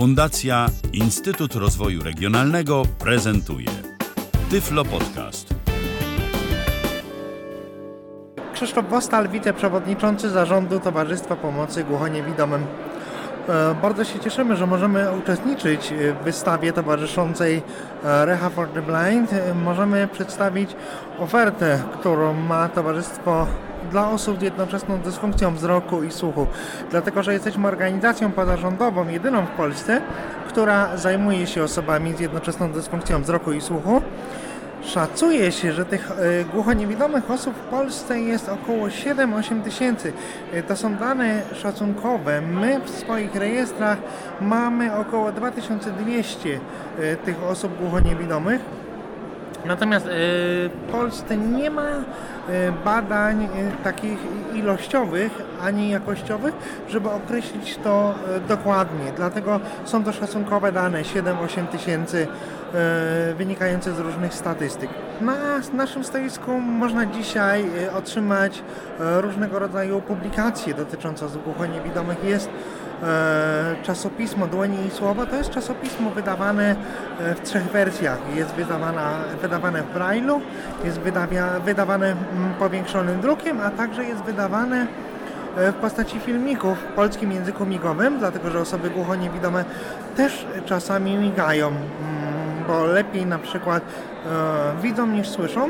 Fundacja Instytut Rozwoju Regionalnego prezentuje Tyflo Podcast. Krzysztof Wostal, wiceprzewodniczący Zarządu Towarzystwa Pomocy Głuchoniewidomym. Bardzo się cieszymy, że możemy uczestniczyć w wystawie towarzyszącej Reha for the Blind. Możemy przedstawić ofertę, którą ma towarzystwo dla osób z jednoczesną dysfunkcją wzroku i słuchu. Dlatego, że jesteśmy organizacją pozarządową, jedyną w Polsce, która zajmuje się osobami z jednoczesną dysfunkcją wzroku i słuchu. Szacuje się, że tych głuchoniewidomych osób w Polsce jest około 7-8 tysięcy. To są dane szacunkowe. My w swoich rejestrach mamy około 2200 tych osób głuchoniewidomych. Natomiast w Polsce nie ma badań takich ilościowych, ani jakościowych, żeby określić to dokładnie. Dlatego są to szacunkowe dane, 7-8 tysięcy wynikające z różnych statystyk. Na naszym stoisku można dzisiaj otrzymać różnego rodzaju publikacje dotyczące osób głuchoniewidomych. Jest czasopismo Dłonie i Słowa. To jest czasopismo wydawane w trzech wersjach. Jest wydawane w brailu, jest wydawane powiększonym drukiem, a także jest wydawane w postaci filmików w polskim języku migowym, dlatego że osoby głuchoniewidome też czasami migają, bo lepiej na przykład widzą niż słyszą.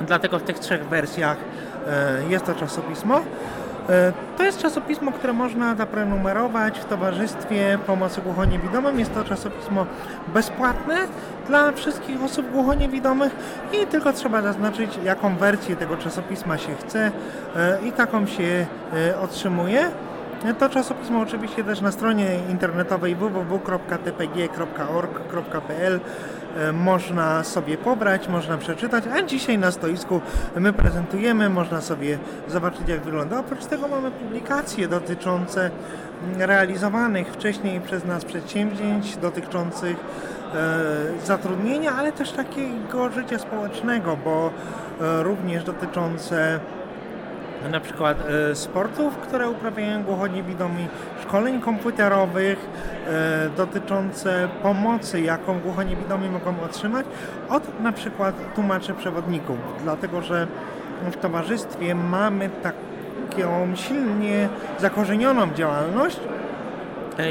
Dlatego w tych trzech wersjach jest to czasopismo. To jest czasopismo, które można zaprenumerować w Towarzystwie Pomocy Głuchoniewidomym. Jest to czasopismo bezpłatne dla wszystkich osób głuchoniewidomych i tylko trzeba zaznaczyć, jaką wersję tego czasopisma się chce i taką się otrzymuje. To czasopismo oczywiście też na stronie internetowej www.tpg.org.pl można sobie pobrać, można przeczytać, a dzisiaj na stoisku my prezentujemy, można sobie zobaczyć, jak wygląda. Oprócz tego mamy publikacje dotyczące realizowanych wcześniej przez nas przedsięwzięć, dotyczących zatrudnienia, ale też takiego życia społecznego, bo również dotyczące na przykład sportów, które uprawiają głuchoniewidomi, szkoleń komputerowych dotyczące pomocy, jaką głuchoniewidomi mogą otrzymać od na przykład tłumaczy przewodników, dlatego że w towarzystwie mamy taką silnie zakorzenioną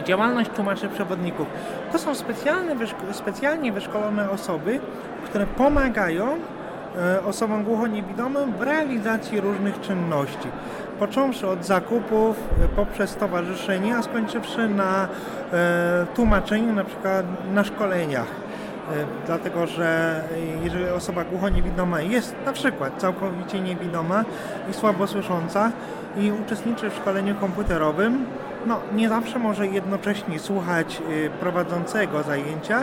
działalność tłumaczy przewodników. To są specjalnie wyszkolone osoby, które pomagają osobom głuchoniewidomym w realizacji różnych czynności. Począwszy od zakupów, poprzez towarzyszenie, a skończywszy na tłumaczeniu, na przykład na szkoleniach. Dlatego, że jeżeli osoba głuchoniewidoma jest na przykład całkowicie niewidoma i słabosłysząca i uczestniczy w szkoleniu komputerowym, nie zawsze może jednocześnie słuchać prowadzącego zajęcia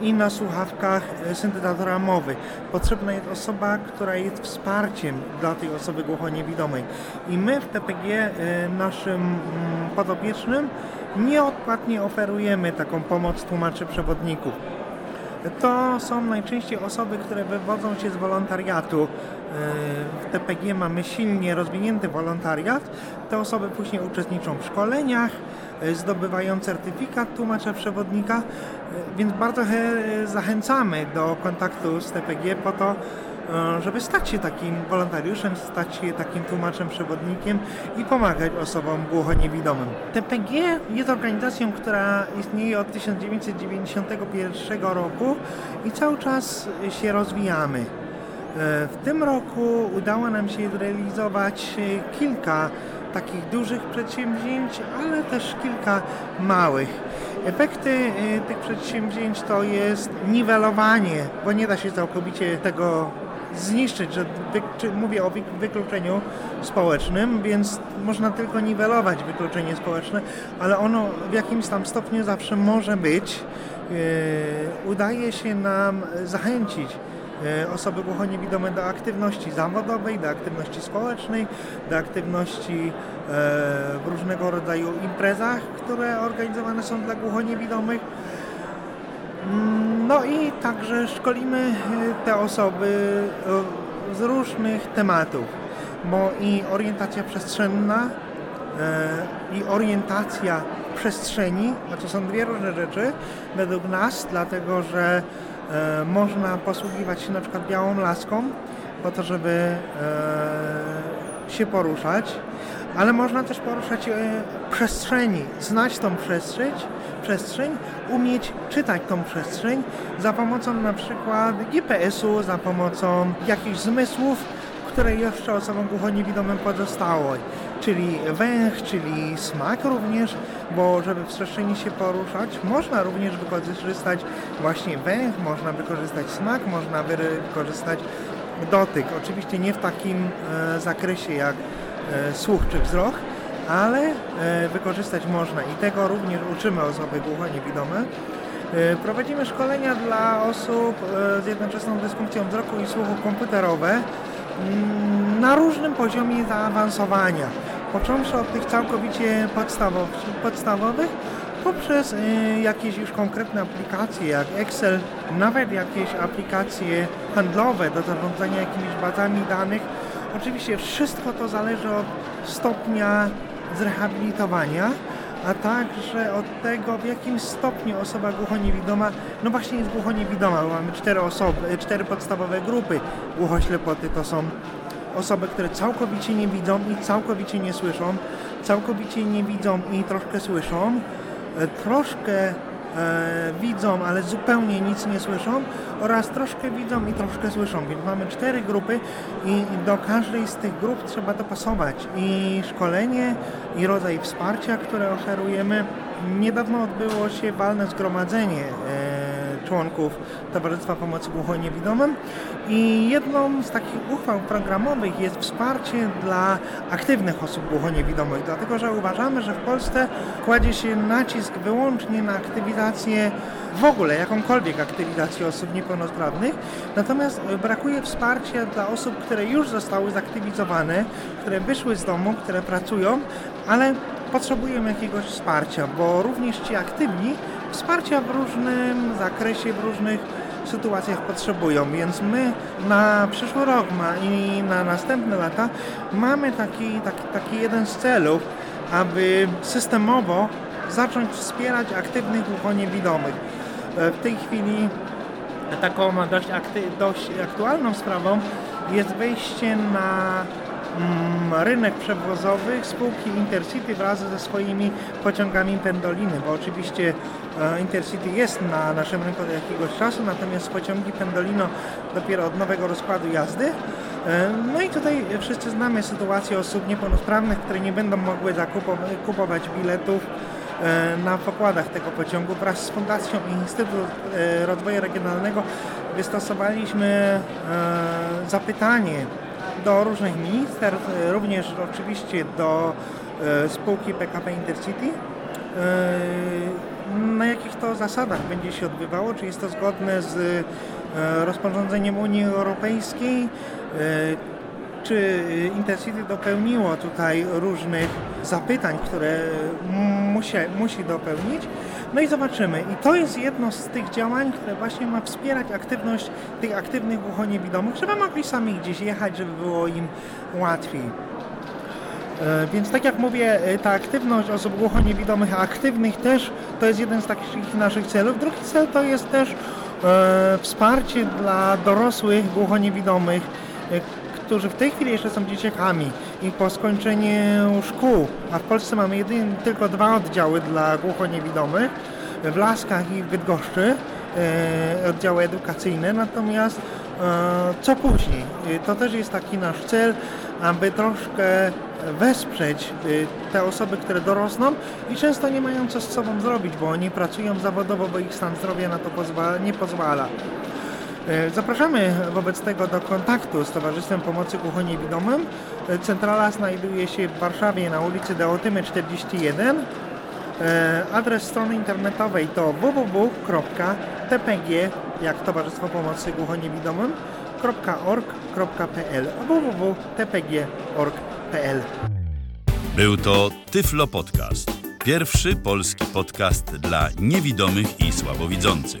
i na słuchawkach syntezatora mowy. Potrzebna jest osoba, która jest wsparciem dla tej osoby głuchoniewidomej. I my w TPG naszym podopiecznym nieodpłatnie oferujemy taką pomoc tłumaczy przewodników. To są najczęściej osoby, które wywodzą się z wolontariatu. W TPG mamy silnie rozwinięty wolontariat. Te osoby później uczestniczą w szkoleniach, zdobywają certyfikat tłumacza przewodnika, więc bardzo zachęcamy do kontaktu z TPG po to, żeby stać się takim wolontariuszem, stać się takim tłumaczem przewodnikiem i pomagać osobom głuchoniewidomym. TPG jest organizacją, która istnieje od 1991 roku i cały czas się rozwijamy. W tym roku udało nam się zrealizować kilka takich dużych przedsięwzięć, ale też kilka małych. Efekty tych przedsięwzięć to jest niwelowanie, bo nie da się całkowicie tego zniszczyć, że mówię o wykluczeniu społecznym, więc można tylko niwelować wykluczenie społeczne, ale ono w jakimś tam stopniu zawsze może być. Udaje się nam zachęcić osoby głuchoniewidome do aktywności zawodowej, do aktywności społecznej, do aktywności w różnego rodzaju imprezach, które organizowane są dla głuchoniewidomych. I także szkolimy te osoby z różnych tematów, bo i orientacja przestrzenna, i orientacja w przestrzeni, a to są dwie różne rzeczy według nas, dlatego że można posługiwać się na przykład białą laską po to, żeby się poruszać, ale można też poruszać przestrzeni, znać tą przestrzeń, umieć czytać tą przestrzeń za pomocą na przykład GPS-u, za pomocą jakichś zmysłów, które jeszcze osobom głuchoniewidomym pozostało, czyli węch, czyli smak również, bo żeby w przestrzeni się poruszać, można również wykorzystać właśnie węch, można wykorzystać smak, można wykorzystać dotyk. Oczywiście nie w takim zakresie jak słuch czy wzrok, ale wykorzystać można i tego również uczymy osoby głuchoniewidome. Prowadzimy szkolenia dla osób z jednoczesną dysfunkcją wzroku i słuchu komputerowe na różnym poziomie zaawansowania, począwszy od tych całkowicie podstawowych, poprzez jakieś już konkretne aplikacje jak Excel, nawet jakieś aplikacje handlowe do zarządzania jakimiś bazami danych. Oczywiście wszystko to zależy od stopnia zrehabilitowania, a także od tego, w jakim stopniu osoba głuchoniewidoma, no właśnie jest głuchoniewidoma, bo mamy cztery podstawowe grupy. Głuchoślepoty to są osoby, które całkowicie nie widzą i całkowicie nie słyszą, całkowicie nie widzą i troszkę słyszą, troszkę widzą, ale zupełnie nic nie słyszą, oraz troszkę widzą i troszkę słyszą, więc mamy 4 grupy i do każdej z tych grup trzeba dopasować i szkolenie, i rodzaj wsparcia, które oferujemy. Niedawno odbyło się walne zgromadzenie członków Towarzystwa Pomocy Głuchoniewidomym i jedną z takich uchwał programowych jest wsparcie dla aktywnych osób głuchoniewidomych, dlatego że uważamy, że w Polsce kładzie się nacisk wyłącznie na aktywizację, w ogóle jakąkolwiek aktywizację osób niepełnosprawnych, natomiast brakuje wsparcia dla osób, które już zostały zaktywizowane, które wyszły z domu, które pracują, ale potrzebują jakiegoś wsparcia, bo również ci aktywni wsparcia w różnym zakresie, w różnych sytuacjach potrzebują, więc my na przyszły rok i na następne lata mamy taki jeden z celów, aby systemowo zacząć wspierać aktywnych głuchoniewidomych. W tej chwili taką dość aktualną sprawą jest wejście na rynek przewozowy spółki Intercity wraz ze swoimi pociągami pendoliny, bo oczywiście Intercity jest na naszym rynku od jakiegoś czasu, natomiast pociągi pendolino dopiero od nowego rozkładu jazdy. No i tutaj wszyscy znamy sytuację osób niepełnosprawnych, które nie będą mogły kupować biletów na pokładach tego pociągu. Wraz z Fundacją Instytut Rozwoju Regionalnego wystosowaliśmy zapytanie do różnych ministerstw, również oczywiście do spółki PKP Intercity, na jakich to zasadach będzie się odbywało, czy jest to zgodne z rozporządzeniem Unii Europejskiej, czy Intercity dopełniło tutaj różnych zapytań, które musi dopełnić. No i zobaczymy. I to jest jedno z tych działań, które właśnie ma wspierać aktywność tych aktywnych głuchoniewidomych, żeby mogli sami gdzieś jechać, żeby było im łatwiej. Więc tak jak mówię, ta aktywność osób głuchoniewidomych, a aktywnych też, to jest jeden z takich naszych celów. Drugi cel to jest też wsparcie dla dorosłych głuchoniewidomych, którzy w tej chwili jeszcze są dzieciakami i po skończeniu szkół, a w Polsce mamy tylko 2 oddziały dla głuchoniewidomych, w Laskach i w Bydgoszczy, oddziały edukacyjne, natomiast co później? To też jest taki nasz cel, aby troszkę wesprzeć te osoby, które dorosną i często nie mają co z sobą zrobić, bo oni pracują zawodowo, bo ich stan zdrowia na to nie pozwala. Zapraszamy wobec tego do kontaktu z Towarzystwem Pomocy Głuchoniewidomym. Centrala znajduje się w Warszawie na ulicy Deotymy 41. Adres strony internetowej to www.tpg, jak Towarzystwo Pomocy Głuchoniewidomym.org.pl www.tpg.org.pl. Był to Tyflo Podcast. Pierwszy polski podcast dla niewidomych i słabowidzących.